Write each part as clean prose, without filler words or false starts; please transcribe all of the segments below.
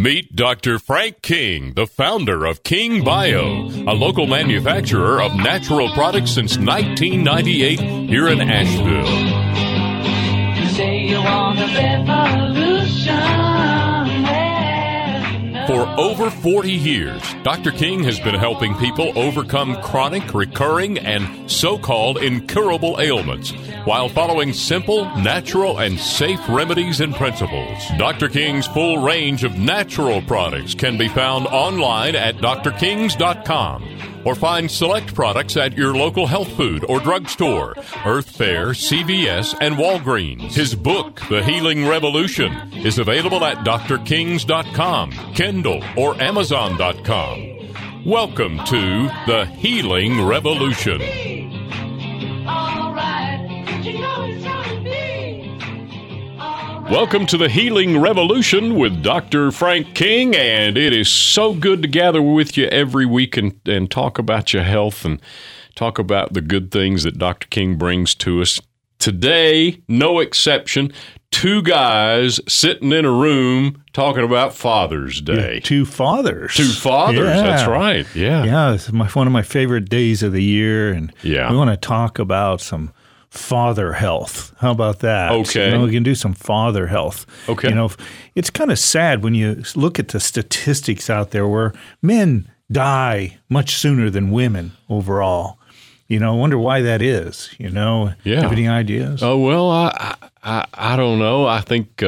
Meet Dr. Frank King, the founder of King Bio, a local manufacturer of natural products since 1998 here in Asheville. You say you want a revolution. For over 40 years, Dr. King has been helping people overcome chronic, recurring, and so-called incurable ailments, while following simple, natural, and safe remedies and principles. Dr. King's full range of natural products can be found online at drkings.com, or find select products at your local health food or drugstore, Earth Fare, CVS, and Walgreens. His book, The Healing Revolution, is available at drkings.com, Kindle, or Amazon.com. Welcome to The Healing Revolution. Welcome to The Healing Revolution with Dr. Frank King, and it is so good to gather with you every week and talk about your health and talk about the good things that Dr. King brings to us. Today, no exception, two guys sitting in a room talking about Father's Day. Yeah, two fathers. Two fathers, yeah. That's right, yeah. Yeah, it's one of my favorite days of the year, and we want to talk about some father health. How about that? Okay. You know, we can do some father health. Okay. You know, it's kind of sad when you look at the statistics out there where men die much sooner than women overall. You know, I wonder why that is, you know. Yeah. Have any ideas? Oh, well, I don't know. I think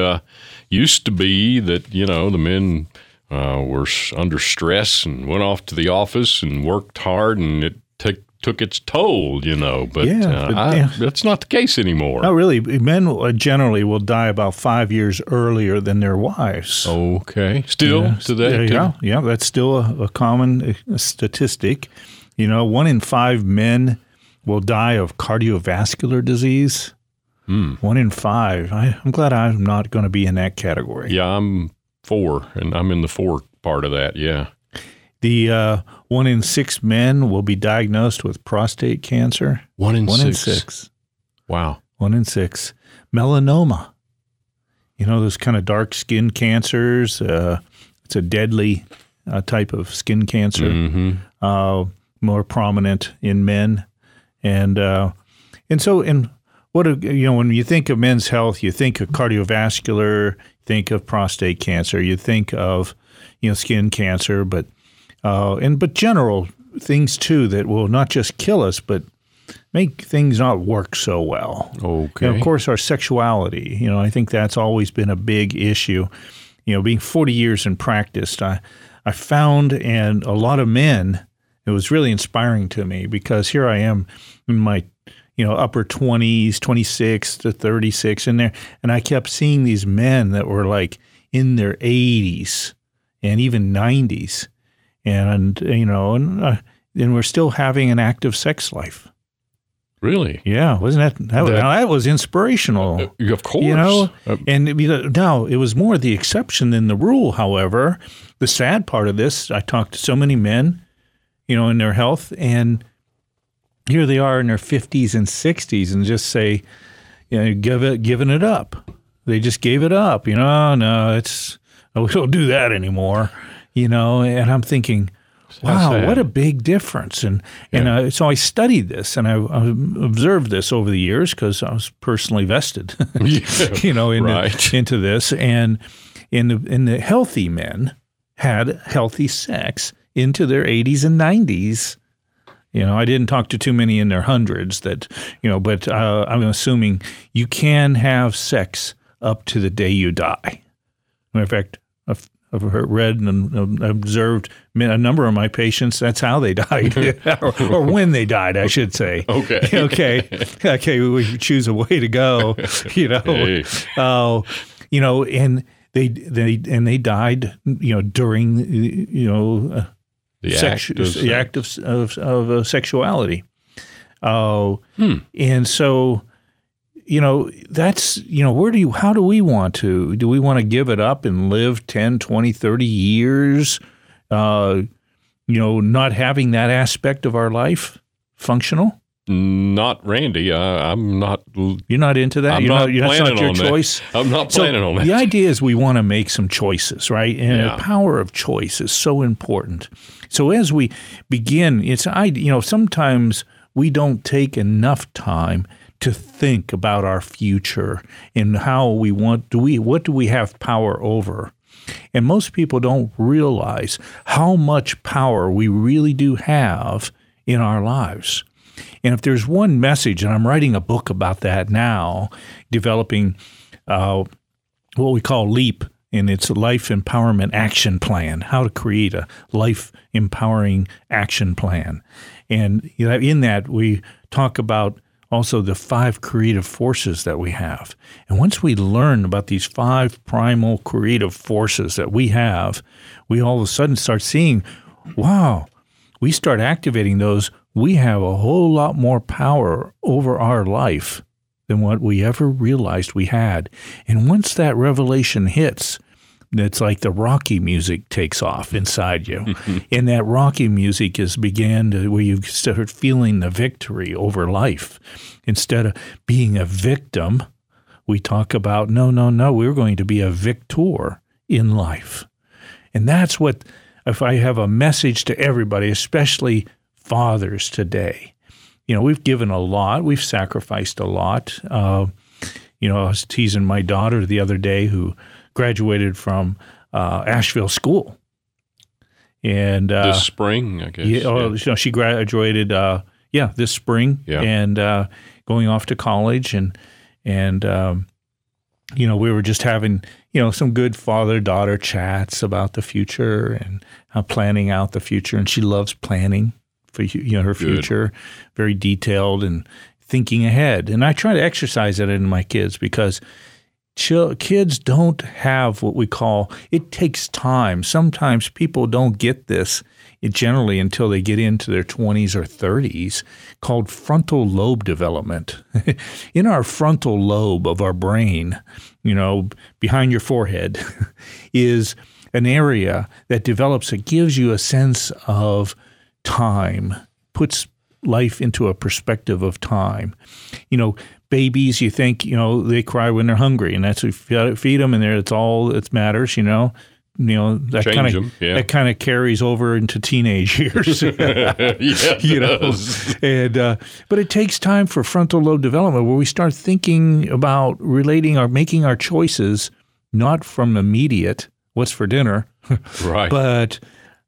used to be that, you know, the men were under stress and went off to the office and worked hard, and it took its toll, you know, but that's not the case anymore. No, really. Men generally will die about 5 years earlier than their wives. Okay. Still today? Yeah, yeah, that's still a common statistic. You know, 1 in 5 men will die of cardiovascular disease. 1 in 5. I'm glad I'm not going to be in that category. Yeah, I'm 4, and I'm in the 4 part of that, yeah. The 1 in 6 men will be diagnosed with prostate cancer. One in six. Wow. 1 in 6. Melanoma. You know, those kind of dark skin cancers. It's a deadly type of skin cancer, more prominent in men. You know, when you think of men's health, you think of cardiovascular, think of prostate cancer, you think of, you know, skin cancer, but general things, too, that will not just kill us, but make things not work so well. Okay. And, of course, our sexuality. You know, I think that's always been a big issue. You know, being 40 years in practice, I found, and a lot of men, it was really inspiring to me, because here I am in my, you know, upper 20s, 26 to 36 in there, and I kept seeing these men that were, like, in their 80s and even 90s. And, you know, and we're still having an active sex life. Really? Yeah. Wasn't that was inspirational. Of course. You know, it was more the exception than the rule. However, the sad part of this, I talked to so many men, you know, in their health, and here they are in their 50s and 60s and just say, you know, giving it up. They just gave it up. You know, no, we don't do that anymore. You know, and I'm thinking, wow, what a big difference. So I studied this, and I observed this over the years, because I was personally vested, you know, into this. And in the healthy men had healthy sex into their 80s and 90s. You know, I didn't talk to too many in their hundreds that, you know, but I'm assuming you can have sex up to the day you die. Matter of fact, I've read and observed a number of my patients, that's how they died, or when they died, I should say. Okay. Okay, we choose a way to go, you know. Hey. You know, and they died, you know, during, you know, the act of sexuality. And so, you know, that's, you know, do we want to give it up and live 10, 20, 30 years, not having that aspect of our life functional? Not Randy. I'm not. You're not into that? That's not your choice? I'm not planning on that. The idea is we want to make some choices, right? And the power of choice is so important. So as we begin, sometimes we don't take enough time to think about our future and how we want, what do we have power over? And most people don't realize how much power we really do have in our lives. And if there's one message, and I'm writing a book about that now, developing what we call LEAP, and it's a Life Empowerment Action Plan, how to create a life empowering action plan. And in that, we talk about also the 5 creative forces that we have. And once we learn about these 5 primal creative forces that we have, we all of a sudden start seeing, wow, we start activating those, we have a whole lot more power over our life than what we ever realized we had. And once that revelation hits, it's like the Rocky music takes off inside you. And that Rocky music is where you start feeling the victory over life. Instead of being a victim, we talk about, no, we're going to be a victor in life. And that's what, if I have a message to everybody, especially fathers today, we've given a lot, we've sacrificed a lot. I was teasing my daughter the other day who graduated from Asheville School. And this spring, I guess. She graduated, this spring, and going off to college. And we were just having, some good father-daughter chats about the future and planning out the future. And she loves planning for, her future, good. Very detailed and thinking ahead. And I try to exercise that in my kids because kids don't have what we call, it takes time. Sometimes people don't get this generally until they get into their 20s or 30s, called frontal lobe development. In our frontal lobe of our brain, behind your forehead, is an area that develops, it gives you a sense of time, puts life into a perspective of time. Babies, you think, they cry when they're hungry, and that's what you feed them, and it's all that matters, that kind of carries over into teenage years. But it takes time for frontal lobe development, where we start thinking about relating or making our choices not from immediate what's for dinner, right? But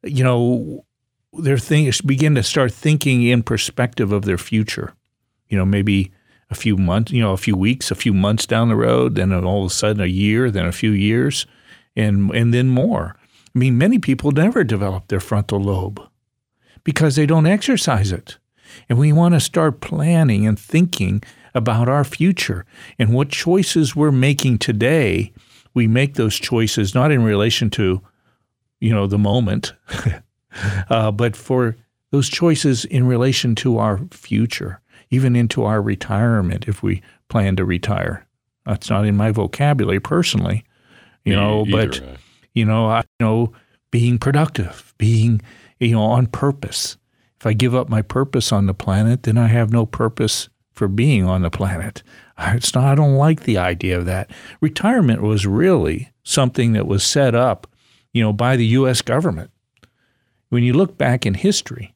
their things begin to start thinking in perspective of their future. Maybe a few months, a few weeks, a few months down the road, then all of a sudden a year, then a few years, and then more. I mean, many people never develop their frontal lobe because they don't exercise it. And we want to start planning and thinking about our future and what choices we're making today. We make those choices not in relation to, the moment, but for those choices in relation to our future. Even into our retirement, if we plan to retire. That's not in my vocabulary personally, but, being productive, being, on purpose. If I give up my purpose on the planet, then I have no purpose for being on the planet. I don't like the idea of that. Retirement was really something that was set up, by the U.S. government. When you look back in history,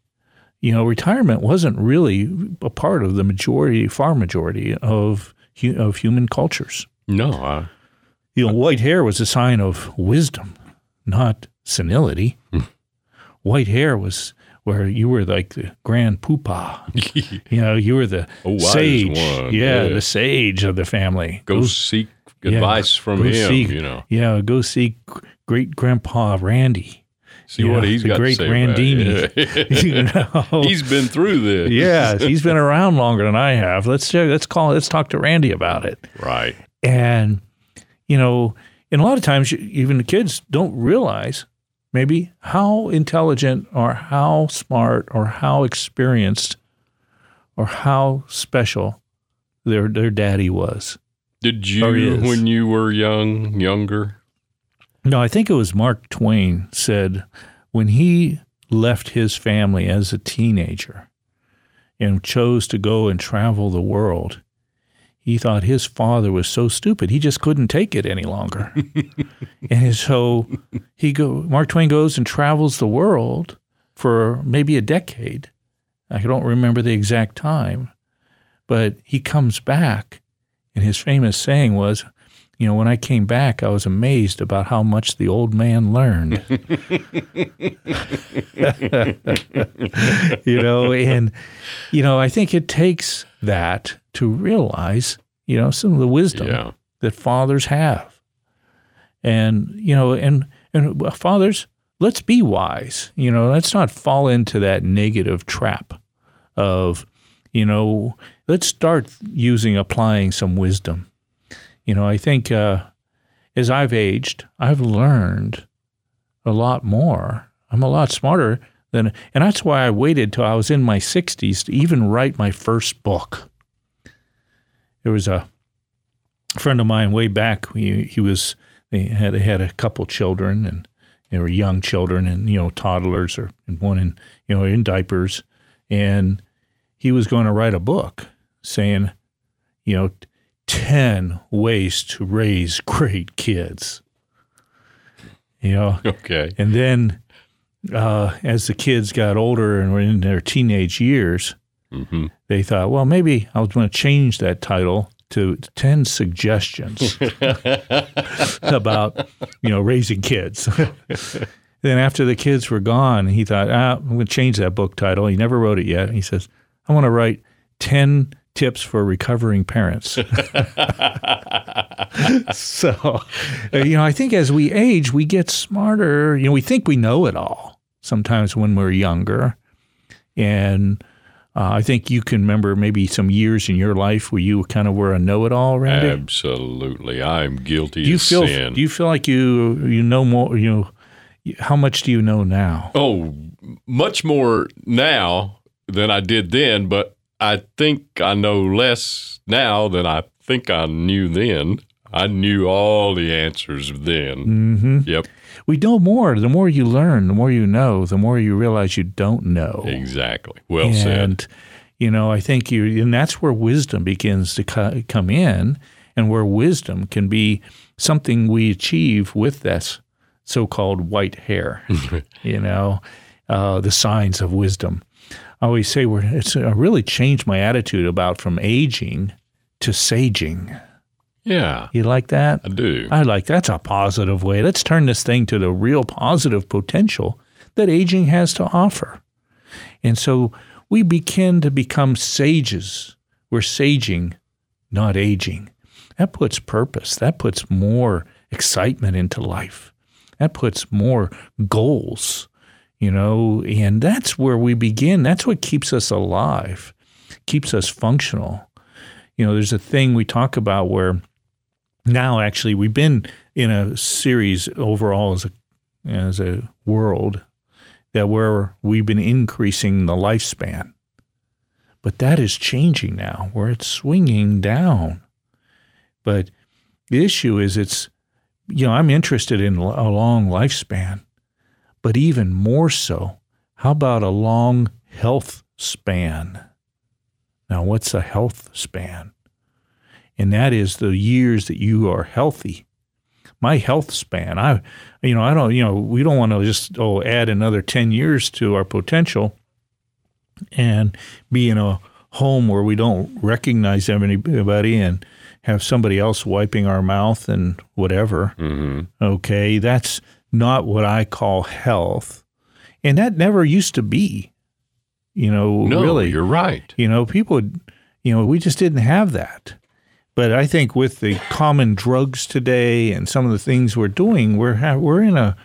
retirement wasn't really a part of the majority of human cultures. No. White hair was a sign of wisdom, not senility. White hair was where you were like the grand poopah. You were the sage. One. Yeah, the sage of the family. Go seek advice from him, Yeah, go seek great-grandpa Randy. See what he's got to say. The great Randini. He's been through this. Yes, he's been around longer than I have. Let's talk to Randy about it. Right. And and a lot of times, even the kids don't realize maybe how intelligent or how smart or how experienced or how special their daddy was. Did you when you were younger? No, I think it was Mark Twain said when he left his family as a teenager, and chose to go and travel the world. He thought his father was so stupid, he just couldn't take it any longer. And so Mark Twain goes and travels the world for maybe a decade. I don't remember the exact time, but he comes back, and his famous saying was, when I came back, I was amazed about how much the old man learned. I think it takes that to realize, some of the wisdom that fathers have. And, and fathers, let's be wise. Let's not fall into that negative trap of, let's start applying some wisdom. I think as I've aged, I've learned a lot more. I'm a lot smarter and that's why I waited till I was in my 60s to even write my first book. There was a friend of mine way back. They had a couple children, and they were young children, and toddlers, or one in in diapers, and he was going to write a book saying, 10 ways to raise great kids, Okay. And then as the kids got older and were in their teenage years, mm-hmm. they thought, well, maybe I was going to change that title to 10 suggestions about, raising kids. Then after the kids were gone, he thought, I'm going to change that book title. He never wrote it yet. He says, I want to write 10 tips for recovering parents. So, I think as we age, we get smarter. We think we know it all sometimes when we're younger. And I think you can remember maybe some years in your life where you kind of were a know-it-all, Randy. Absolutely. I'm guilty of sin. Do you feel like you know more, how much do you know now? Oh, much more now than I did then, but I think I know less now than I think I knew then. I knew all the answers then. Mm-hmm. Yep. We know more. The more you learn, the more you know, the more you realize you don't know. Exactly. Well said. And, I think and that's where wisdom begins to come in, and where wisdom can be something we achieve with this so-called white hair, the signs of wisdom. I always say I really changed my attitude from aging to saging. Yeah. You like that? I do. That's a positive way. Let's turn this thing to the real positive potential that aging has to offer. And so we begin to become sages. We're saging, not aging. That puts purpose. That puts more excitement into life. That puts more goals. And that's where we begin. That's what keeps us alive, keeps us functional. There's a thing we talk about where now actually we've been in a series overall as a world that where we've been increasing the lifespan. But that is changing now, where it's swinging down. But the issue is I'm interested in a long lifespan. But even more so, how about a long health span? Now, what's a health span? And that is the years that you are healthy. My health span, we don't want to just add another 10 years to our potential and be in a home where we don't recognize anybody and have somebody else wiping our mouth and whatever. Mm-hmm. Okay, that's not what I call health. And that never used to be, no, really. You're right. People would, we just didn't have that. But I think with the common drugs today and some of the things we're doing, we're in a,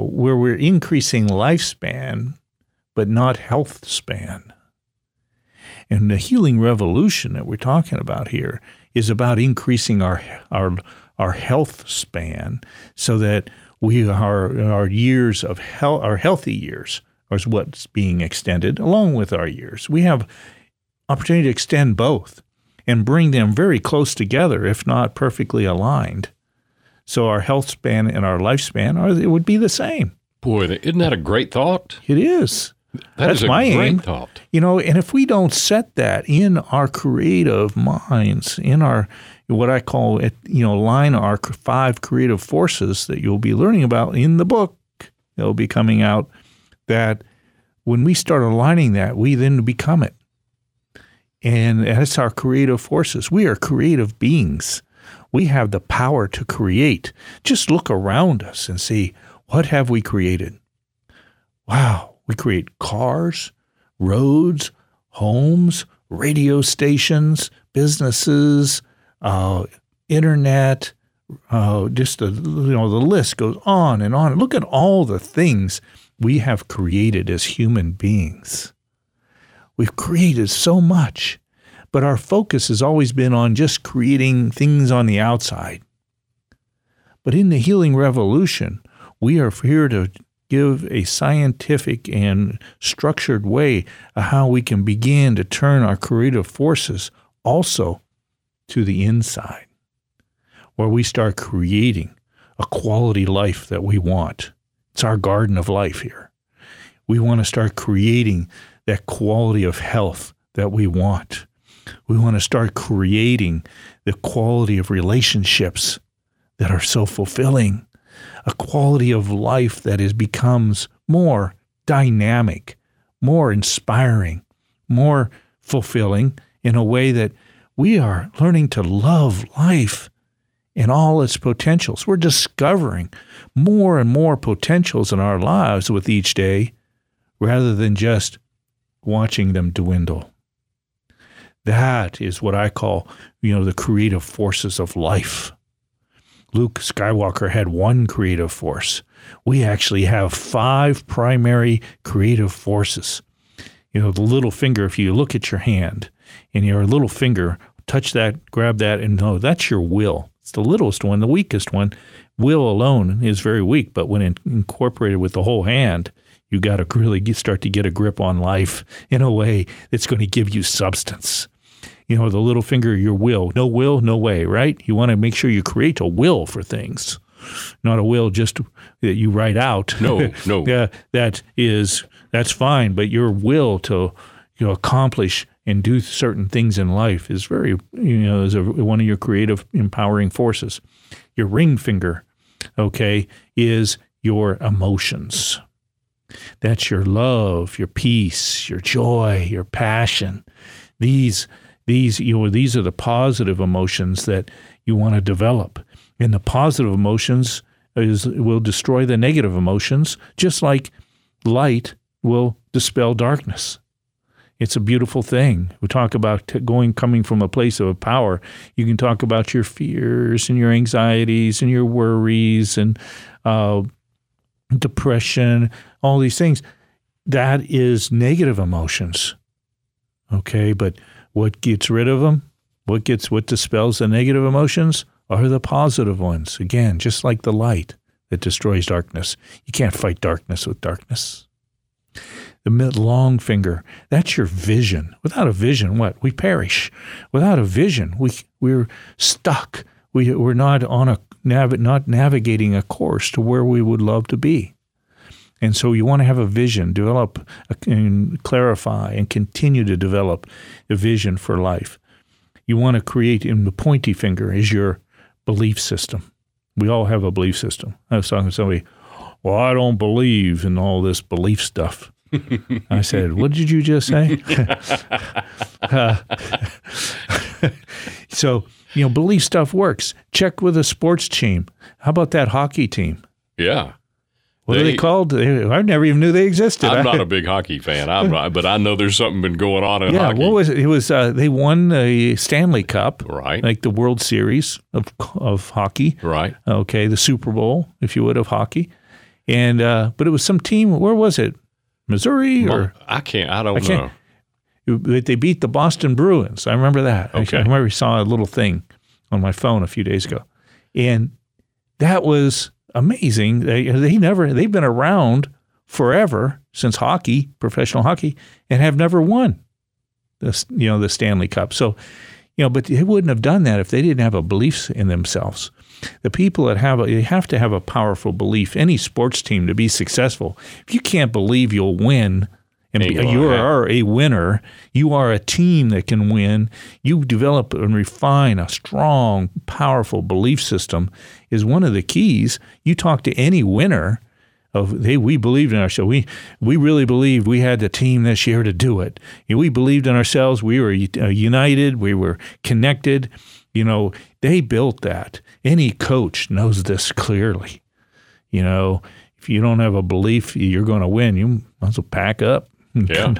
where we're increasing lifespan, but not health span. And the healing revolution that we're talking about here is about increasing our health span, so that our years of health, our healthy years, is what's being extended along with our years. We have opportunity to extend both and bring them very close together, if not perfectly aligned. So our health span and our lifespan it would be the same. Boy, isn't that a great thought? It is. That's my aim. Thought. You know, and if we don't set that in our creative minds, in our what I call it, you know, line our five creative forces that you'll be learning about in the book that'll be coming out, that when we start aligning that, we then become it. And that's our creative forces. We are creative beings. We have the power to create. Just look around us and see, what have we created? Wow, we create cars, roads, homes, radio stations, businesses, internet, just the list goes on and on. Look at all the things we have created as human beings. We've created so much, but our focus has always been on just creating things on the outside. But in the Healing Revolution, we are here to give a scientific and structured way of how we can begin to turn our creative forces also to the inside, where we start creating a quality life that we want. It's our garden of life here. We want to start creating that quality of health that we want. We want to start creating the quality of relationships that are so fulfilling, a quality of life that becomes more dynamic, more inspiring, more fulfilling, in a way that we are learning to love life in all its potentials. We're discovering more and more potentials in our lives with each day, rather than just watching them dwindle. That is what I call, the creative forces of life. Luke Skywalker had one creative force. We actually have five primary creative forces. The little finger, if you look at your hand and your little finger, touch that, grab that, and know that's your will. It's the littlest one, the weakest one. Will alone is very weak, but when incorporated with the whole hand, you got to really start to get a grip on life in a way that's going to give you substance. The little finger, your will, no way, right? You want to make sure you create a will for things, not a will just that you write out. No. That's fine, but your will to accomplish and do certain things in life is very, is one of your creative empowering forces. Your ring finger, is your emotions. That's your love, your peace, your joy, your passion. These are the positive emotions that you want to develop. And the positive emotions will destroy the negative emotions, just like light will dispel darkness. It's a beautiful thing. We talk about coming from a place of power. You can talk about your fears and your anxieties and your worries and depression, all these things. That is negative emotions. But what gets rid of them, what dispels the negative emotions are the positive ones. Again, just like the light that destroys darkness. You can't fight darkness with darkness. The long finger, that's your vision. Without a vision, what? We perish. Without a vision, we're stuck. We're not navigating a course to where we would love to be. And so you want to have a vision, develop and clarify and continue to develop a vision for life. You want to create, in the pointy finger is your belief system. We all have a belief system. I was talking to somebody, well, I don't believe in all this belief stuff. I said, what did you just say? So, belief stuff works. Check with a sports team. How about that hockey team? Yeah. What are they called? I never even knew they existed. I'm not a big hockey fan, but I know there's something been going on in hockey. Yeah, what was it? It was they won the Stanley Cup, right? Like the World Series of hockey, right? Okay, the Super Bowl, if you would, of hockey, and but it was some team. Where was it? Missouri or I don't know. But they beat the Boston Bruins. I remember that. Okay. Actually, I remember I saw a little thing on my phone a few days ago, and that was amazing. They've been around forever since hockey, professional hockey, and have never won this, the Stanley Cup. So, but they wouldn't have done that if they didn't have a belief in themselves. The people that they have to have a powerful belief. Any sports team to be successful, if you can't believe you'll win And you are a winner. You are a team that can win. You develop and refine a strong, powerful belief system is one of the keys. You talk to any winner of, hey, we believed in ourselves. We really believed we had the team this year to do it. We believed in ourselves. We were united. We were connected. You know, they built that. Any coach knows this clearly. You know, if you don't have a belief you're going to win, you might as well pack up. Yeah.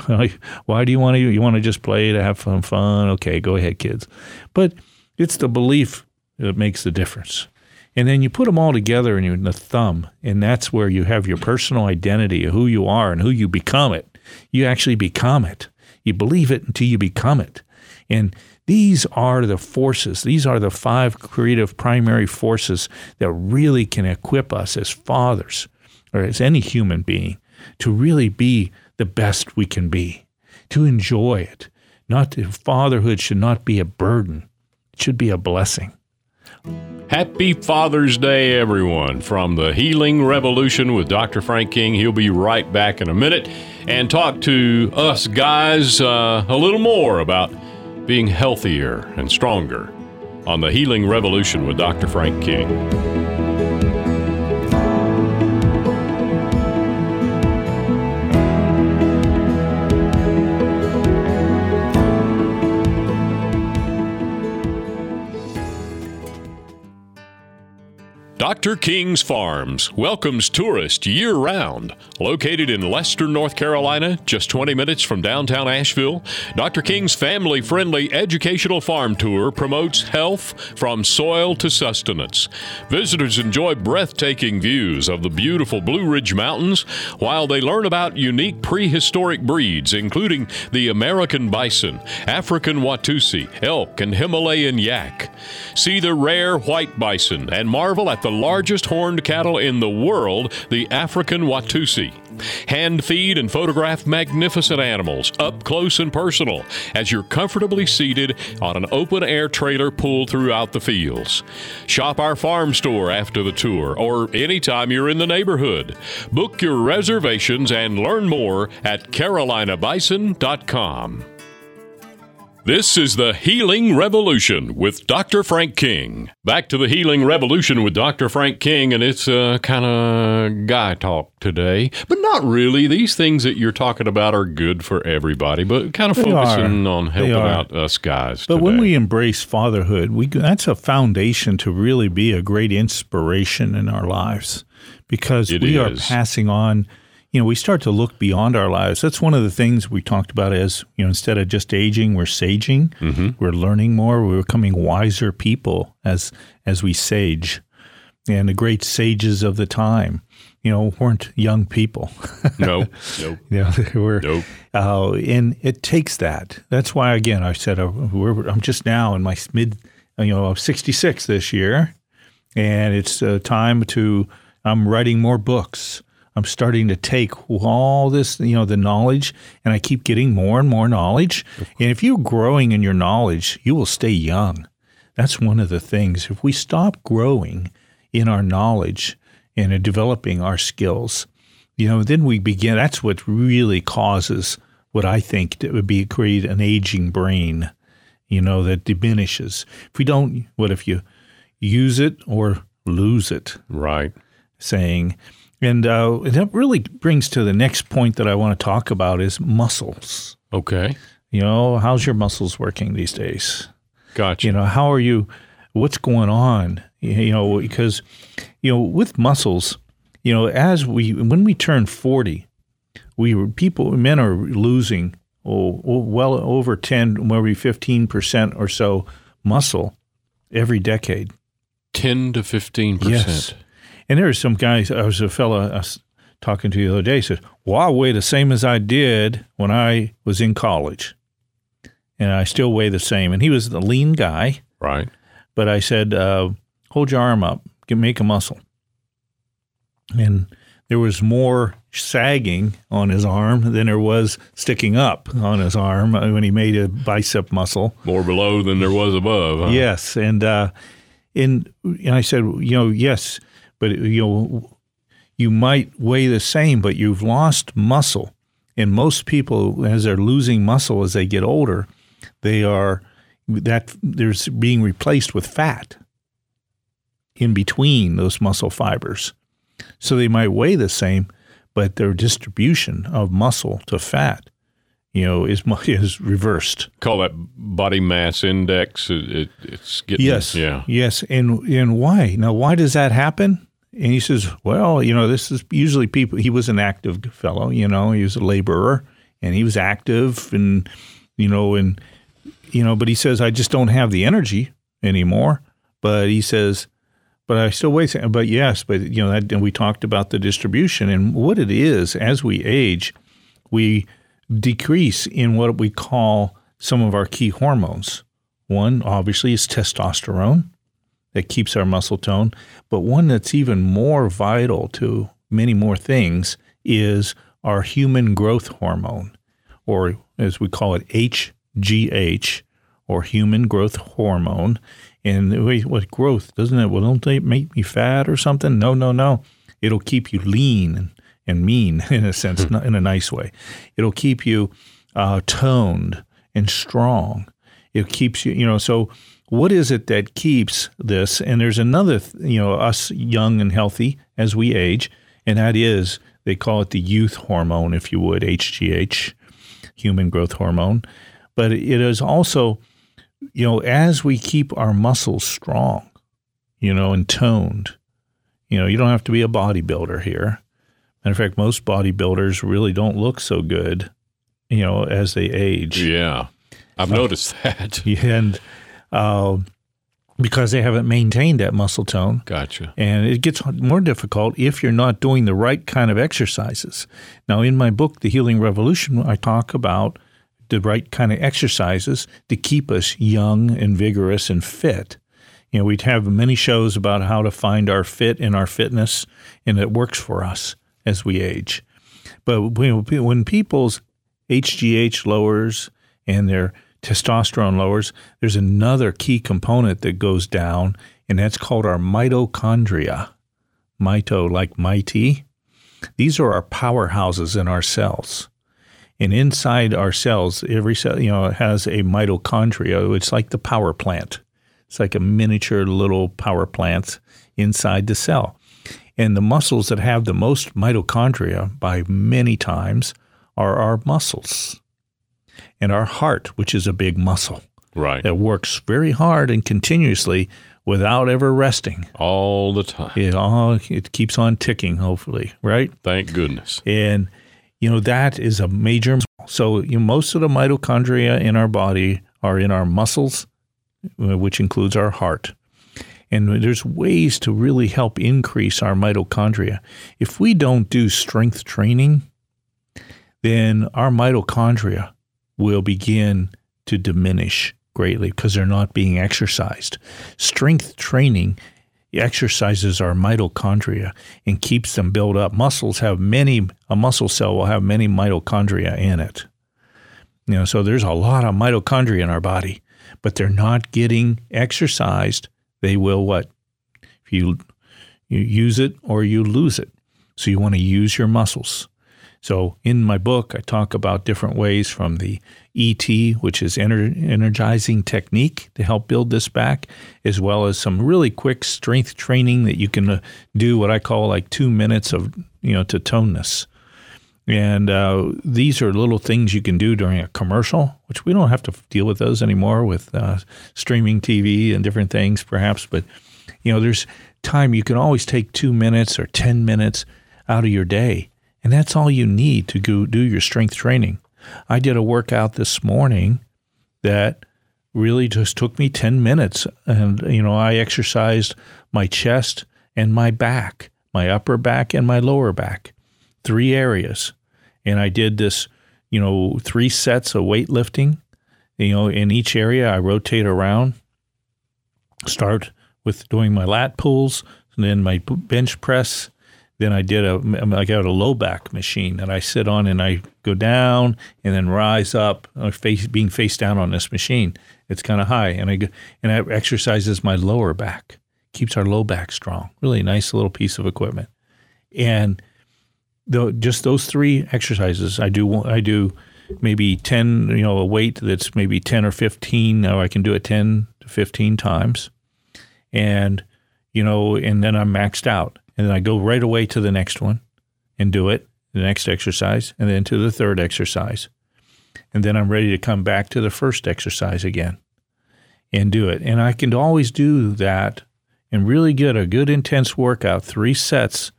Why do you want to? You want to just play to have fun? Okay, go ahead, kids. But it's the belief that makes the difference. And then you put them all together in the thumb, and that's where you have your personal identity of who you are and who you become it. You actually become it. You believe it until you become it. And these are the forces. These are the five creative primary forces that really can equip us as fathers or as any human being to really be the best we can be, to enjoy it. Fatherhood should not be a burden. It should be a blessing. Happy Father's Day, everyone. From The Healing Revolution with Dr. Frank King. He'll be right back in a minute and talk to us guys a little more about being healthier and stronger on The Healing Revolution with Dr. Frank King. Dr. King's Farms welcomes tourists year-round. Located in Leicester, North Carolina, just 20 minutes from downtown Asheville, Dr. King's family-friendly educational farm tour promotes health from soil to sustenance. Visitors enjoy breathtaking views of the beautiful Blue Ridge Mountains while they learn about unique prehistoric breeds, including the American bison, African Watusi, elk, and Himalayan yak. See the rare white bison and marvel at the largest horned cattle in the world, the African Watusi. Hand feed and photograph magnificent animals up close and personal as you're comfortably seated on an open-air trailer pulled throughout the fields. Shop our farm store after the tour or anytime you're in the neighborhood. Book your reservations and learn more at Carolinabison.com. This is The Healing Revolution with Dr. Frank King. Back to The Healing Revolution with Dr. Frank King, and it's kind of guy talk today, but not really. These things that you're talking about are good for everybody, but kind of focusing on helping out us guys today. But when we embrace fatherhood, that's a foundation to really be a great inspiration in our lives because we are passing on. You know, we start to look beyond our lives. That's one of the things we talked about as, you know, instead of just aging, we're saging. Mm-hmm. We're learning more. We're becoming wiser people as we sage. And the great sages of the time, you know, weren't young people. No. Nope. And it takes that. That's why, again, I said I'm just now in my I'm 66 this year. And it's I'm writing more books. I'm starting to take all this, the knowledge, and I keep getting more and more knowledge. And if you're growing in your knowledge, you will stay young. That's one of the things. If we stop growing in our knowledge and in developing our skills, then we begin. That's what really causes what I think that would be create an aging brain, that diminishes. If we don't, what if you use it or lose it? Right. Saying. And that really brings to the next point that I want to talk about is muscles. Okay. How's your muscles working these days? Gotcha. How are you? What's going on? Because, with muscles, when we turn 40, men are losing well over 10, maybe 15% or so muscle every decade. 10 to 15%. Yes. And there was some guy, I was a fella I was talking to the other day, said, well, I weigh the same as I did when I was in college. And I still weigh the same. And he was the lean guy. Right. But I said, hold your arm up, make a muscle. And there was more sagging on his arm than there was sticking up on his arm when he made a bicep muscle. More below than there was above. Huh? Yes. And I said, yes. But you might weigh the same, but you've lost muscle. And most people, as they're losing muscle as they get older, there's being replaced with fat in between those muscle fibers. So they might weigh the same, but their distribution of muscle to fat, is reversed. Call that body mass index. It's getting... Yes. Yeah. Yes. And why? Now, why does that happen? And he says, well, this is usually people... He was an active fellow, he was a laborer, and he was active, but he says, I just don't have the energy anymore. But he says... But I still wait. But yes, that, and we talked about the distribution and what it is. As we age, we decrease in what we call some of our key hormones. One, obviously, is testosterone that keeps our muscle tone. But one that's even more vital to many more things is our human growth hormone, or as we call it, HGH, or human growth hormone. And what growth, doesn't it? Well, don't they make me fat or something? No. It'll keep you lean and mean, in a sense, not in a nice way. It'll keep you toned and strong. It keeps you, so what is it that keeps this? And there's another, us young and healthy as we age, and that is, they call it the youth hormone, if you would, HGH, human growth hormone. But it is also... as we keep our muscles strong, and toned, you don't have to be a bodybuilder here. Matter of fact, most bodybuilders really don't look so good, as they age. Yeah, I've noticed that. And because they haven't maintained that muscle tone. Gotcha. And it gets more difficult if you're not doing the right kind of exercises. Now, in my book, The Healing Revolution, I talk about the right kind of exercises to keep us young and vigorous and fit. We'd have many shows about how to find our fit and our fitness, and it works for us as we age. But when people's HGH lowers and their testosterone lowers, there's another key component that goes down, and that's called our mitochondria. Mito, like mighty. These are our powerhouses in our cells. And inside our cells, every cell, has a mitochondria. It's like the power plant. It's like a miniature little power plant inside the cell. And the muscles that have the most mitochondria by many times are our muscles and our heart, which is a big muscle. Right. That works very hard and continuously without ever resting. All the time. It keeps on ticking, hopefully, right? Thank goodness. And... that is a major... So most of the mitochondria in our body are in our muscles, which includes our heart. And there's ways to really help increase our mitochondria. If we don't do strength training, then our mitochondria will begin to diminish greatly because they're not being exercised. Strength training exercises our mitochondria and keeps them built up. A muscle cell will have many mitochondria in it. So there's a lot of mitochondria in our body, but they're not getting exercised. They will what? If you use it or you lose it. So you want to use your muscles. So in my book, I talk about different ways, from the ET, which is energizing technique to help build this back, as well as some really quick strength training that you can do what I call like 2 minutes of, to toneness. And these are little things you can do during a commercial, which we don't have to deal with those anymore with streaming TV and different things perhaps. But, there's time you can always take 2 minutes or 10 minutes out of your day. And that's all you need to go do your strength training. I did a workout this morning that really just took me 10 minutes. And, I exercised my chest and my back, my upper back and my lower back, 3 areas. And I did this, 3 sets of weightlifting, in each area. I rotate around, start with doing my lat pulls and then my bench press. Then I got a low back machine that I sit on, and I go down and then rise up, being face down on this machine. It's kind of high, and I exercises my lower back, keeps our low back strong. Really nice little piece of equipment. And just those three exercises. I do maybe 10, a weight that's maybe 10 or 15. I can do it 10 to 15 times. And, and then I'm maxed out. And then I go right away to the next one and do it, the next exercise, and then to the third exercise. And then I'm ready to come back to the first exercise again and do it. And I can always do that and really get a good intense workout, 3 sets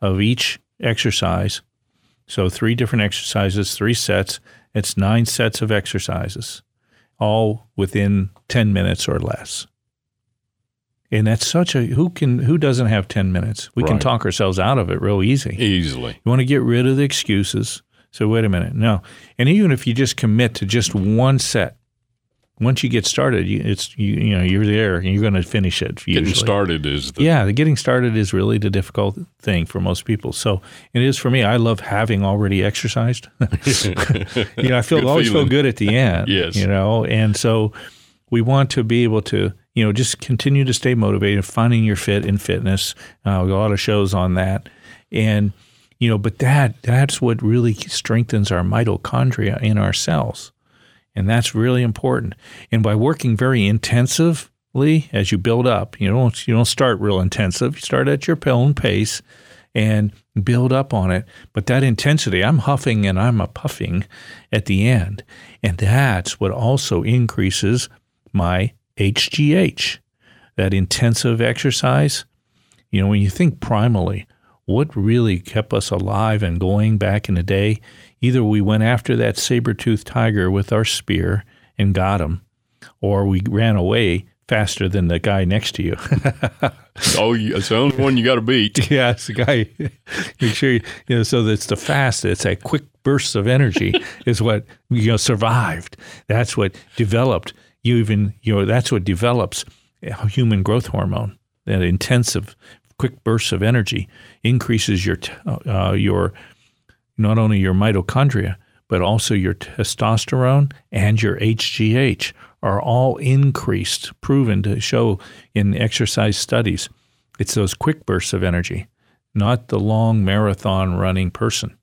of each exercise. So 3 different exercises, 3 sets. It's 9 sets of exercises, all within 10 minutes or less. And that's such a, who doesn't have 10 minutes? We can talk ourselves out of it real easy. Easily. You want to get rid of the excuses. So wait a minute, no. And even if you just commit to just 1 set, once you get started, you're there and you're going to finish it. Usually. Getting started is getting started is really the difficult thing for most people. So it is for me. I love having already exercised. I always feel good at the end. Yes. And so we want to be able to just continue to stay motivated, finding your fit in fitness. We got a lot of shows on that, and. But that's what really strengthens our mitochondria in our cells. And that's really important. And by working very intensively as you build up, you don't start real intensive. You start at your own pace and build up on it. But that intensity, I'm huffing and I'm a puffing at the end. And that's what also increases my HGH, that intensive exercise. When you think primally, what really kept us alive and going back in the day? Either we went after that saber-toothed tiger with our spear and got him, or we ran away faster than the guy next to you. Oh, it's the only one you got to beat. Yeah, it's the guy. Make sure so that's the fast. It's that quick bursts of energy is what survived. That's what developed. That's what develops human growth hormone. That intensive. Quick bursts of energy increases your not only your mitochondria, but also your testosterone and your HGH are all increased, proven to show in exercise studies. It's those quick bursts of energy, not the long marathon running person.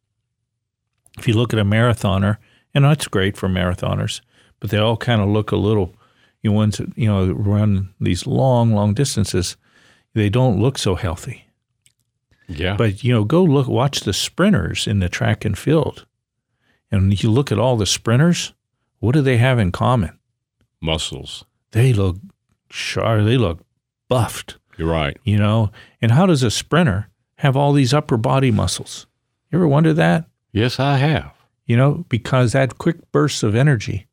If you look at a marathoner, and that's great for marathoners, but they all kind of look a little, ones that run these long, long distances, they don't look so healthy. Yeah. But, go watch the sprinters in the track and field. And you look at all the sprinters, what do they have in common? Muscles. They look sharp. They look buffed. You're right. And how does a sprinter have all these upper body muscles? You ever wonder that? Yes, I have. Because that quick burst of energy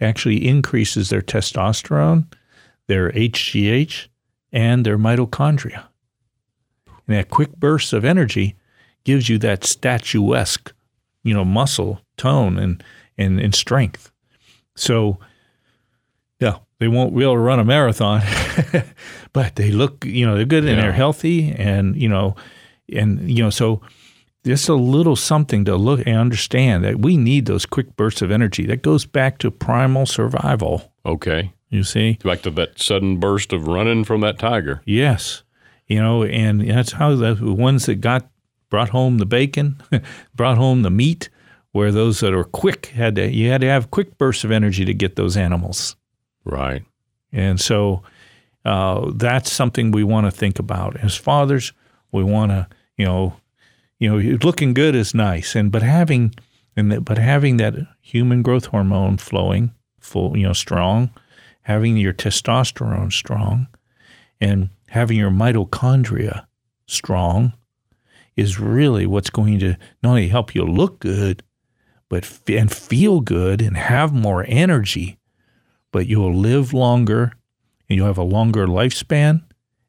actually increases their testosterone, their HGH, and their mitochondria. And that quick burst of energy gives you that statuesque, muscle tone and strength. So, yeah, they won't be able to run a marathon, but they look, they're good and they're healthy. And, so just a little something to look and understand that we need those quick bursts of energy. That goes back to primal survival. Okay. You see? Like that sudden burst of running from that tiger. Yes. And that's how the ones that brought home the bacon, brought home the meat, where those that are quick, you had to have quick bursts of energy to get those animals. Right. And so that's something we want to think about. As fathers, we want to, looking good is nice, but having that human growth hormone flowing, full, strong, having your testosterone strong, and having your mitochondria strong is really what's going to not only help you look good, and feel good and have more energy, but you'll live longer and you'll have a longer lifespan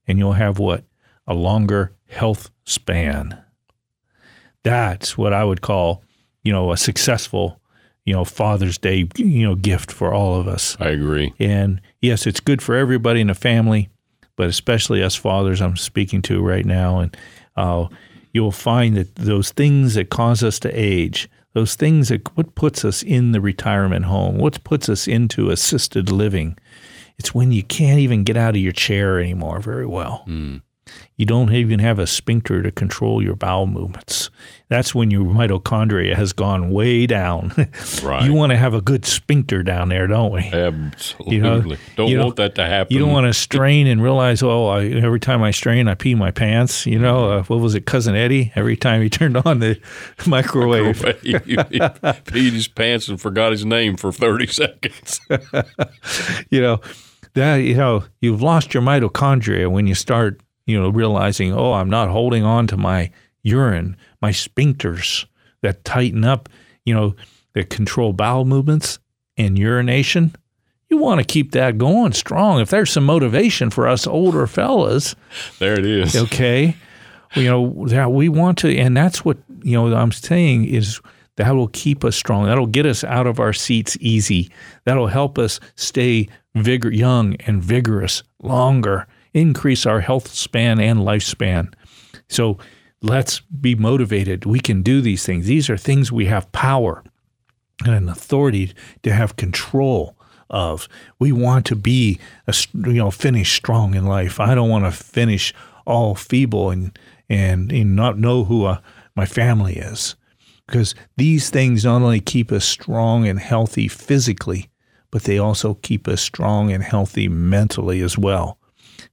and you'll have what? A longer health span. That's what I would call, a successful Father's Day, gift for all of us. I agree. And yes, it's good for everybody in the family, but especially us fathers I'm speaking to right now. And you'll find that those things that cause us to age, those things that what puts us in the retirement home, what puts us into assisted living, it's when you can't even get out of your chair anymore very well. Mm. You don't even have a sphincter to control your bowel movements. That's when your mitochondria has gone way down. Right. You want to have a good sphincter down there, don't we? Absolutely. You know, don't want that to happen. You don't want to strain and realize, every time I strain, I pee my pants. You know, what was it, Cousin Eddie? Every time he turned on the microwave. He peed his pants and forgot his name for 30 seconds. You've lost your mitochondria when you start, realizing, I'm not holding on to my urine, my sphincters that tighten up, that control bowel movements and urination. You want to keep that going strong. If there's some motivation for us older fellas. There it is. Okay. That we want to, and that's what, I'm saying is that will keep us strong. That'll get us out of our seats easy. That'll help us stay young and vigorous longer, increase our health span and lifespan. So let's be motivated. We can do these things. These are things we have power and an authority to have control of. We want to be, finish strong in life. I don't want to finish all feeble and not know who my family is, because these things not only keep us strong and healthy physically, but they also keep us strong and healthy mentally as well.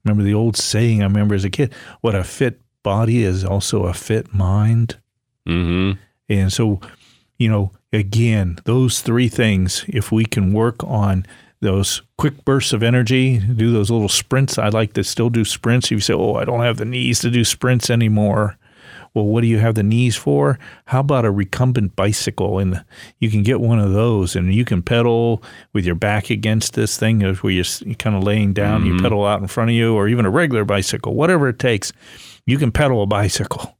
Remember the old saying I remember as a kid, what a fit body is also a fit mind. Mm-hmm. And so, again, those three things, if we can work on those quick bursts of energy, do those little sprints. I like to still do sprints. If you say, I don't have the knees to do sprints anymore. Well, what do you have the knees for? How about a recumbent bicycle? And you can get one of those, and you can pedal with your back against this thing where you're kind of laying down, mm-hmm. You pedal out in front of you, or even a regular bicycle, whatever it takes. You can pedal a bicycle,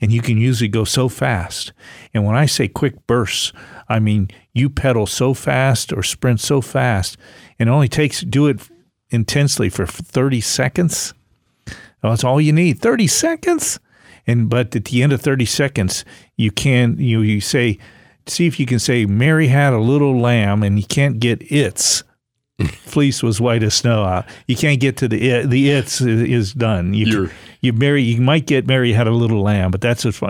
and you can usually go so fast. And when I say quick bursts, I mean you pedal so fast or sprint so fast, and it only do it intensely for 30 seconds. That's all you need, 30 seconds. But at the end of 30 seconds, you say, see if you can say, Mary had a little lamb, and you can't get its fleece was white as snow out. You can't get to the its is done. You might get Mary had a little lamb, but that's just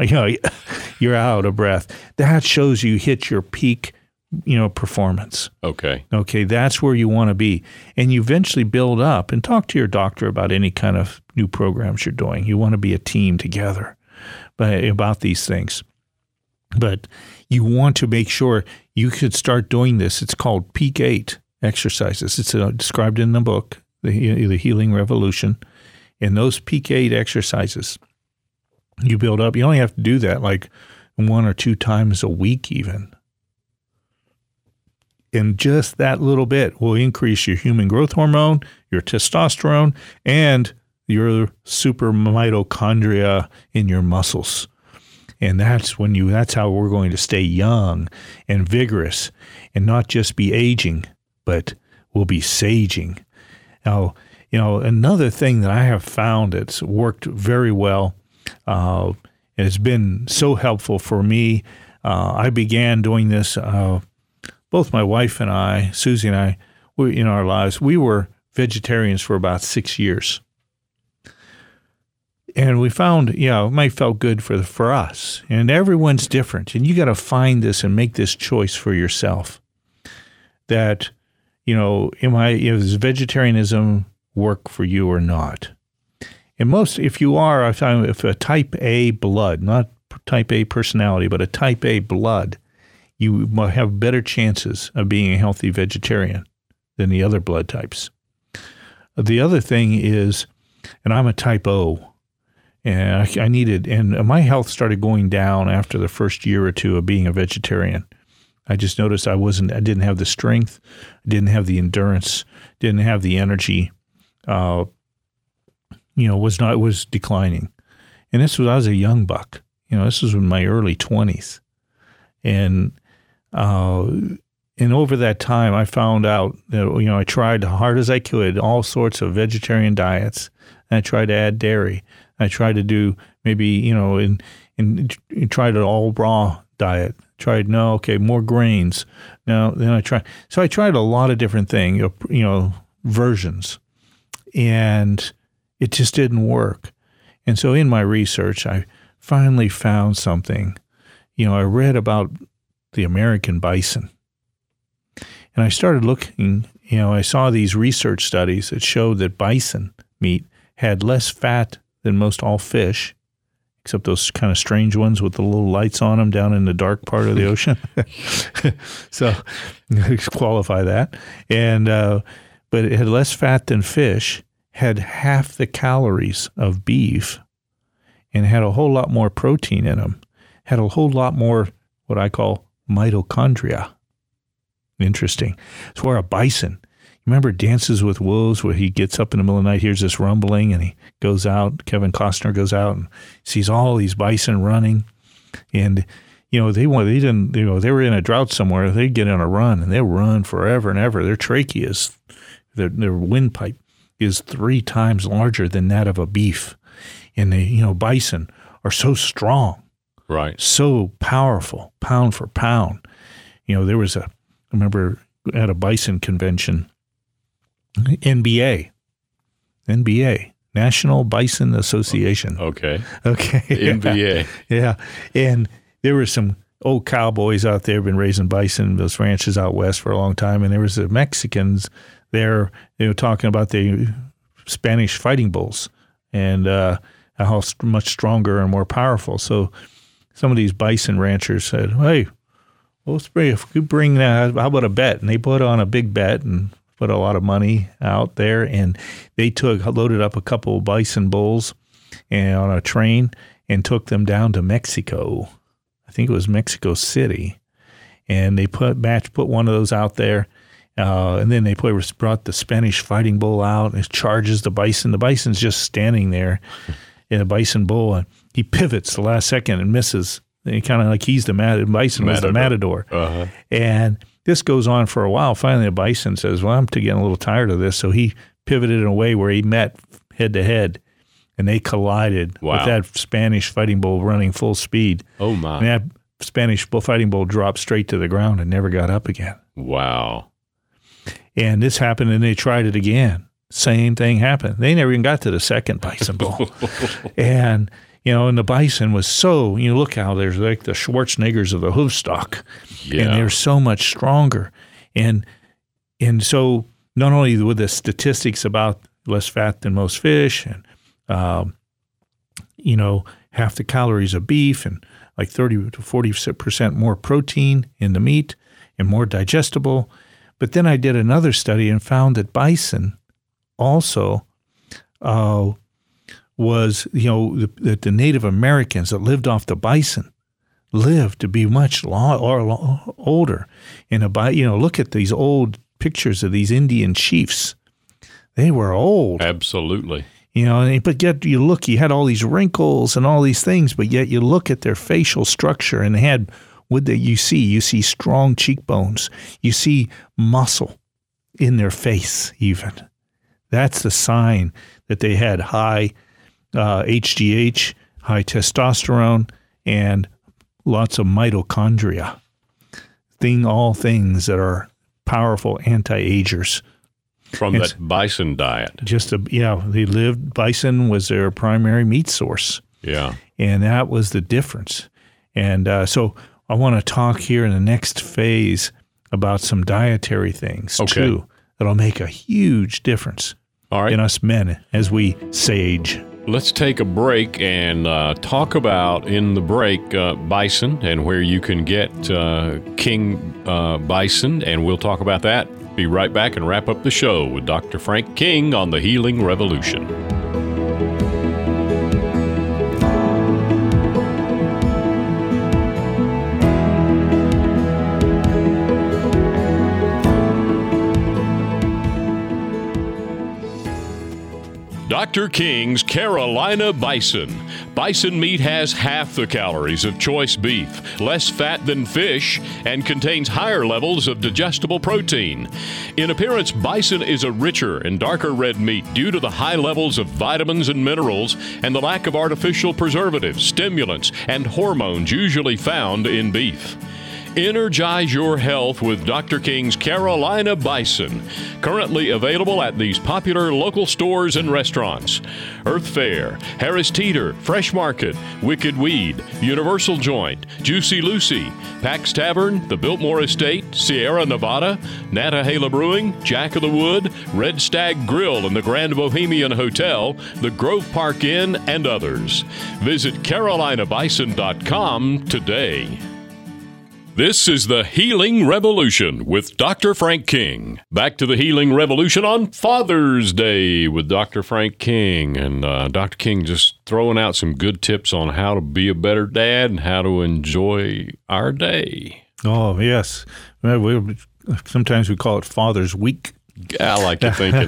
you're out of breath. That shows you hit your peak, performance. Okay. That's where you want to be. And you eventually build up and talk to your doctor about any kind of new programs you're doing. You want to be a team together about these things. But you want to make sure you could start doing this. It's called Peak 8 exercises. It's described in the book, The Healing Revolution. And those Peak 8 exercises, you build up. You only have to do that like one or two times a week even. And just that little bit will increase your human growth hormone, your testosterone, and your super mitochondria in your muscles. And that's how we're going to stay young and vigorous and not just be aging, but we'll be saging. Now, another thing that I have found that's worked very well, and it's been so helpful for me. I began doing this, both my wife and I, Susie and I, in our lives, we were vegetarians for about 6 years. And we found, it might have felt good for us. And everyone's different. And you got to find this and make this choice for yourself. That, is vegetarianism work for you or not? And most, if you are, I find if a type A blood, not type A personality, but a type A blood, you have better chances of being a healthy vegetarian than the other blood types. The other thing is, and I'm a type O, and and my health started going down after the first year or two of being a vegetarian. I just noticed I didn't have the strength, didn't have the endurance, didn't have the energy, was declining. And this was, I was a young buck, this was in my early 20s. And over that time, I found out that, I tried hard as I could, all sorts of vegetarian diets. And I tried to add dairy. I tried to do maybe, and tried an all raw diet. More grains. No, then I tried. So I tried a lot of different things, versions. And it just didn't work. And so in my research, I finally found something. You know, I read about the American bison. And I started looking, you know, I saw these research studies that showed that bison meat had less fat than most all fish, except those kind of strange ones with the little lights on them down in the dark part of the ocean. So qualify that. And but it had less fat than fish, had half the calories of beef, and had a whole lot more protein in them, had a whole lot more what I call mitochondria. Interesting. It's where a bison, remember Dances with Wolves, where he gets up in the middle of the night, hears this rumbling, and he goes out, Kevin Costner goes out and sees all these bison running. And, you know, they were in a drought somewhere. They'd get on a run, and they'll run forever and ever. Their trachea is, their windpipe is 3 times larger than that of a beef. And they, you know, bison are so strong. Right. So powerful, pound for pound. You know, there was a, I remember at a bison convention, NBA, National Bison Association. Okay. NBA. Yeah. And there were some old cowboys out there been raising bison, those ranches out west for a long time. And there was the Mexicans there, they were talking about the Spanish fighting bulls and how much stronger and more powerful. So some of these bison ranchers said, hey, how about a bet? And they put on a big bet and put a lot of money out there. And they loaded up a couple of bison bulls and on a train and took them down to Mexico. I think it was Mexico City. And they put one of those out there. And then they brought the Spanish fighting bull out, and it charges the bison. The bison's just standing there in a bison bull. And he pivots the last second and misses. And kind of like he's the bison was the matador. Uh-huh. And this goes on for a while. Finally, the bison says, well, I'm getting a little tired of this. So he pivoted in a way where he met head-to-head, and they collided with that Spanish fighting bull running full speed. Oh, my. And that Spanish fighting bull dropped straight to the ground and never got up again. Wow. And this happened, and they tried it again. Same thing happened. They never even got to the second bison bull. And... you know, and the bison was so, you know, look how there's like the Schwarzeneggers of the hoofstock, and they're so much stronger. And so not only with the statistics about less fat than most fish and, you know, half the calories of beef and like 30 to 40% more protein in the meat and more digestible. But then I did another study and found that bison also was, you know, that the Native Americans that lived off the bison lived to be much older. And, you know, look at these old pictures of these Indian chiefs. They were old. Absolutely. You know, but yet you look, you had all these wrinkles and all these things, but yet you look at their facial structure and they had what that you see strong cheekbones, you see muscle in their face even. That's the sign that they had high HGH, high testosterone, and lots of mitochondria. All things that are powerful anti-agers. From that bison diet. They lived, bison was their primary meat source. Yeah. And that was the difference. And so I want to talk here in the next phase about some dietary things too that'll make a huge difference in us men as we sage. Let's take a break and talk about, in the break, bison and where you can get King Bison, and we'll talk about that. Be right back and wrap up the show with Dr. Frank King on The Healing Revolution. Dr. King's Carolina Bison. Bison meat has half the calories of choice beef, less fat than fish, and contains higher levels of digestible protein. In appearance, bison is a richer and darker red meat due to the high levels of vitamins and minerals and the lack of artificial preservatives, stimulants, and hormones usually found in beef. Energize your health with Dr. King's Carolina Bison, currently available at these popular local stores and restaurants. Earth Fare, Harris Teeter, Fresh Market, Wicked Weed, Universal Joint, Juicy Lucy, Pax Tavern, the Biltmore Estate, Sierra Nevada, Nantahala Brewing, Jack of the Wood, Red Stag Grill and the Grand Bohemian Hotel, the Grove Park Inn, and others. Visit Carolinabison.com today. This is The Healing Revolution with Dr. Frank King. Back to The Healing Revolution on Father's Day with Dr. Frank King. And Dr. King just throwing out some good tips on how to be a better dad and how to enjoy our day. Oh, yes. Sometimes we call it Father's Week. I like your thinking.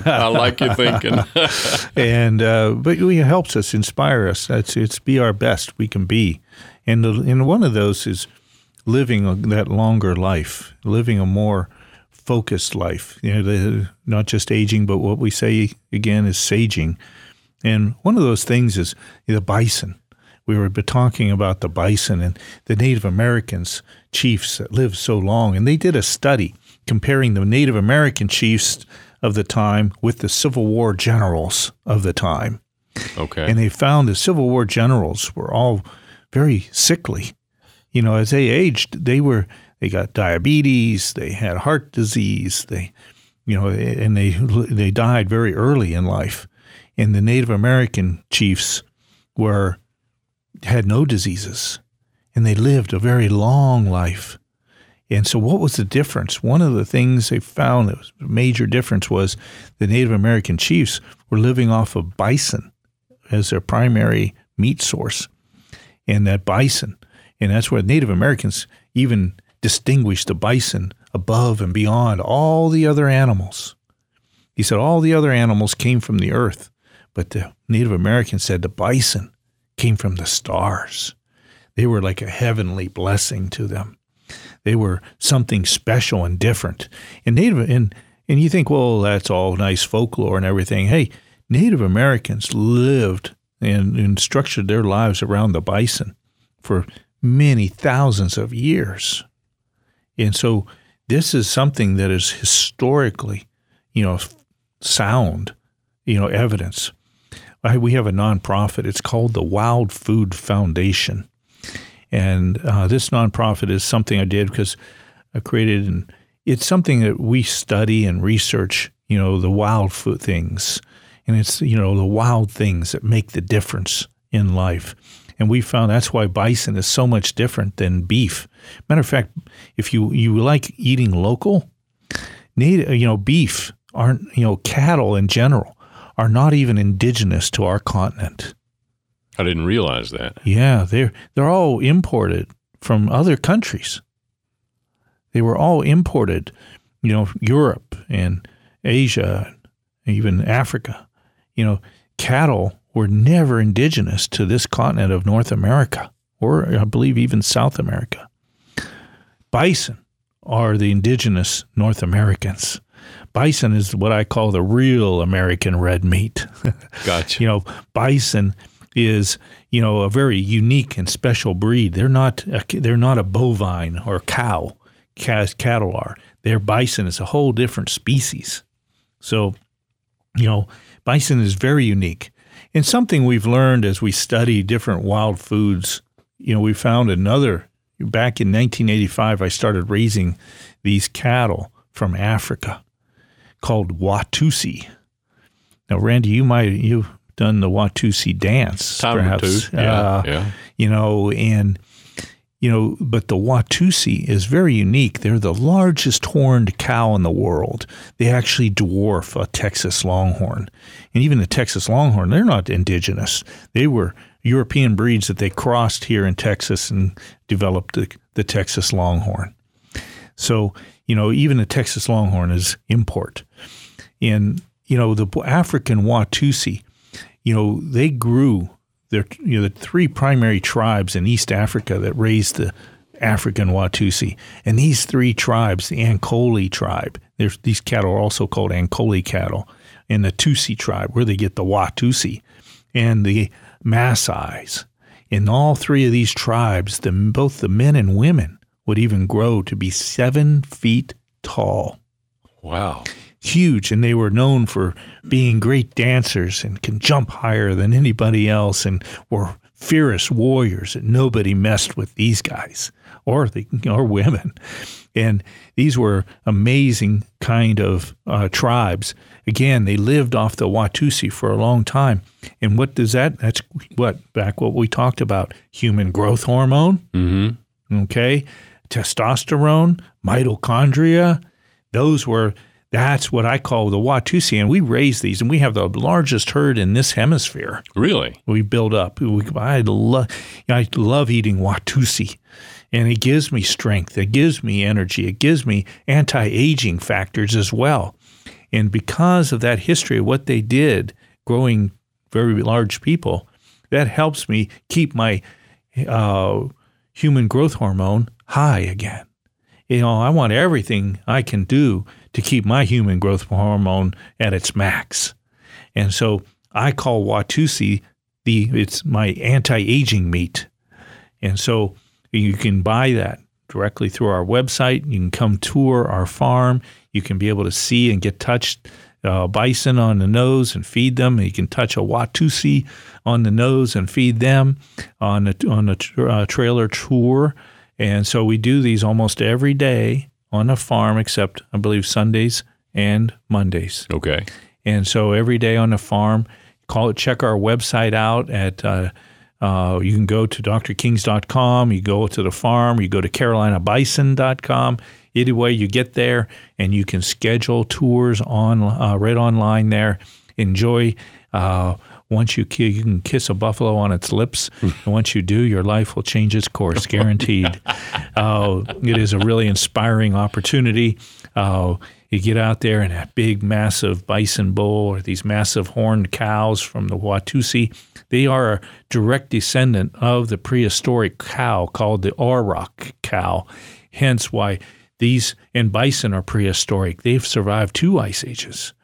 And but it helps us, inspire us. It's be our best we can be. And one of those is living that longer life, living a more focused life, not just aging, but what we say again is saging. And one of those things is the bison. We were talking about the bison and the Native Americans chiefs that lived so long. And they did a study comparing the Native American chiefs of the time with the Civil War generals of the time. Okay. And they found the Civil War generals were all very sickly. As they aged, they got diabetes, they had heart disease, and they died very early in life. And the Native American chiefs had no diseases, and they lived a very long life. And so what was the difference? One of the things they found that was a major difference was the Native American chiefs were living off of bison as their primary meat source, and that bison. And that's where Native Americans even distinguished the bison above and beyond all the other animals. He said all the other animals came from the earth, but the Native Americans said the bison came from the stars. They were like a heavenly blessing to them. They were something special and different. And you think, well, that's all nice folklore and everything. Hey, Native Americans lived and structured their lives around the bison for many thousands of years. And so this is something that is historically, sound, evidence. We have a nonprofit. It's called the Wild Food Foundation. And this nonprofit is something I did because I created, and it's something that we study and research, the wild food things. And it's, the wild things that make the difference in life. And we found that's why bison is so much different than beef. Matter of fact, if you like eating local, beef aren't, cattle in general are not even indigenous to our continent. I didn't realize that. Yeah, they're all imported from other countries. They were all imported, Europe and Asia, even Africa. Cattle were never indigenous to this continent of North America, or I believe even South America. Bison are the indigenous North Americans. Bison is what I call the real American red meat. Gotcha. Bison is, a very unique and special breed. They're not a bovine or cow, as cattle are. Their bison is a whole different species. So, bison is very unique. And something we've learned as we study different wild foods, we found back in 1985, I started raising these cattle from Africa called Watusi. Now, Randy, you've done the Watusi dance, perhaps. Yeah. But the Watusi is very unique. They're the largest horned cow in the world. They actually dwarf a Texas Longhorn. And even the Texas Longhorn, they're not indigenous. They were European breeds that they crossed here in Texas and developed the Texas Longhorn. So, even the Texas Longhorn is import. And, the African Watusi, they grew. There are the three primary tribes in East Africa that raised the African Watusi. And these three tribes, the Ankole tribe, these cattle are also called Ankole cattle, and the Tusi tribe, where they get the Watusi, and the Maasais. In all three of these tribes, both the men and women would even grow to be 7 feet tall. Wow. Huge. And they were known for being great dancers and can jump higher than anybody else and were fierce warriors, and nobody messed with these guys or women. And these were amazing kind of tribes. Again, they lived off the Watusi for a long time. And what does that, that's what we talked about, human growth hormone, mm-hmm. okay, testosterone, mitochondria, that's what I call the Watusi, and we raise these, and we have the largest herd in this hemisphere. Really? We build up. I love eating Watusi, and it gives me strength. It gives me energy. It gives me anti-aging factors as well. And because of that history, what they did, growing very large people, that helps me keep my human growth hormone high again. You know, I want everything I can do to keep my human growth hormone at its max. And so I call Watusi, it's my anti-aging meat. And so you can buy that directly through our website. You can come tour our farm. You can be able to see and get touched bison on the nose and feed them. You can touch a Watusi on the nose and feed them on a trailer tour. And so we do these almost every day on a farm, except I believe Sundays and Mondays. Okay. And so every day on a farm, check our website out at, you can go to drkings.com, you go to the farm, you go to Carolinabison.com. Either way, you get there and you can schedule tours right online there. Enjoy. Once you can kiss a buffalo on its lips, and once you do, your life will change its course, guaranteed. It is a really inspiring opportunity. You get out there and that big, massive bison bull or these massive horned cows from the Watusi, they are a direct descendant of the prehistoric cow called the auroch cow, hence why bison are prehistoric. They've survived 2 ice ages.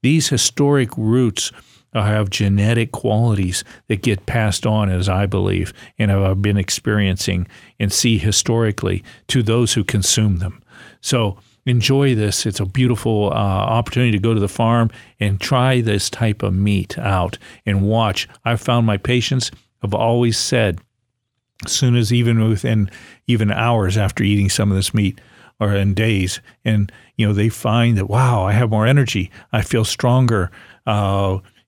These historic roots have genetic qualities that get passed on, as I believe, and I've been experiencing and see historically to those who consume them. So enjoy this. It's a beautiful opportunity to go to the farm and try this type of meat out and watch. I've found my patients have always said, as soon as even hours after eating some of this meat, or in days, and you know they find that, wow, I have more energy. I feel stronger.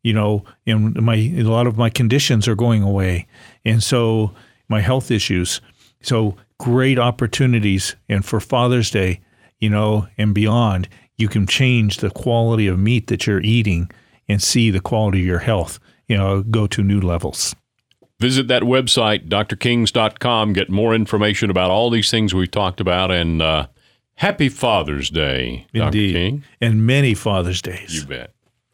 You know, a lot of my conditions are going away. And so my health issues. So great opportunities. And for Father's Day, and beyond, you can change the quality of meat that you're eating and see the quality of your health, go to new levels. Visit that website, drkings.com. Get more information about all these things we've talked about. And happy Father's Day, Indeed. Dr. King. And many Father's Days. You bet.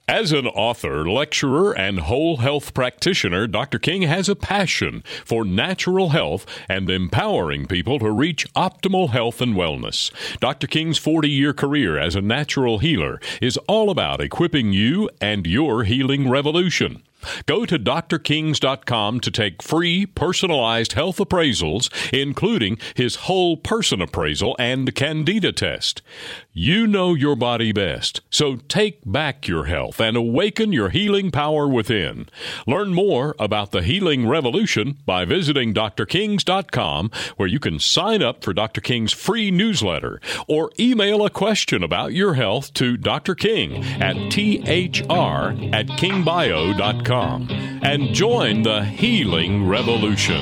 As an author, lecturer, and whole health practitioner, Dr. King has a passion for natural health and empowering people to reach optimal health and wellness. Dr. King's 40-year career as a natural healer is all about equipping you and your healing revolution. Go to drkings.com to take free personalized health appraisals, including his whole person appraisal and candida test. You know your body best, so take back your health and awaken your healing power within. Learn more about the Healing Revolution by visiting drkings.com, where you can sign up for Dr. King's free newsletter or email a question about your health to Dr. King at thr@kingbio.com. And join the Healing Revolution.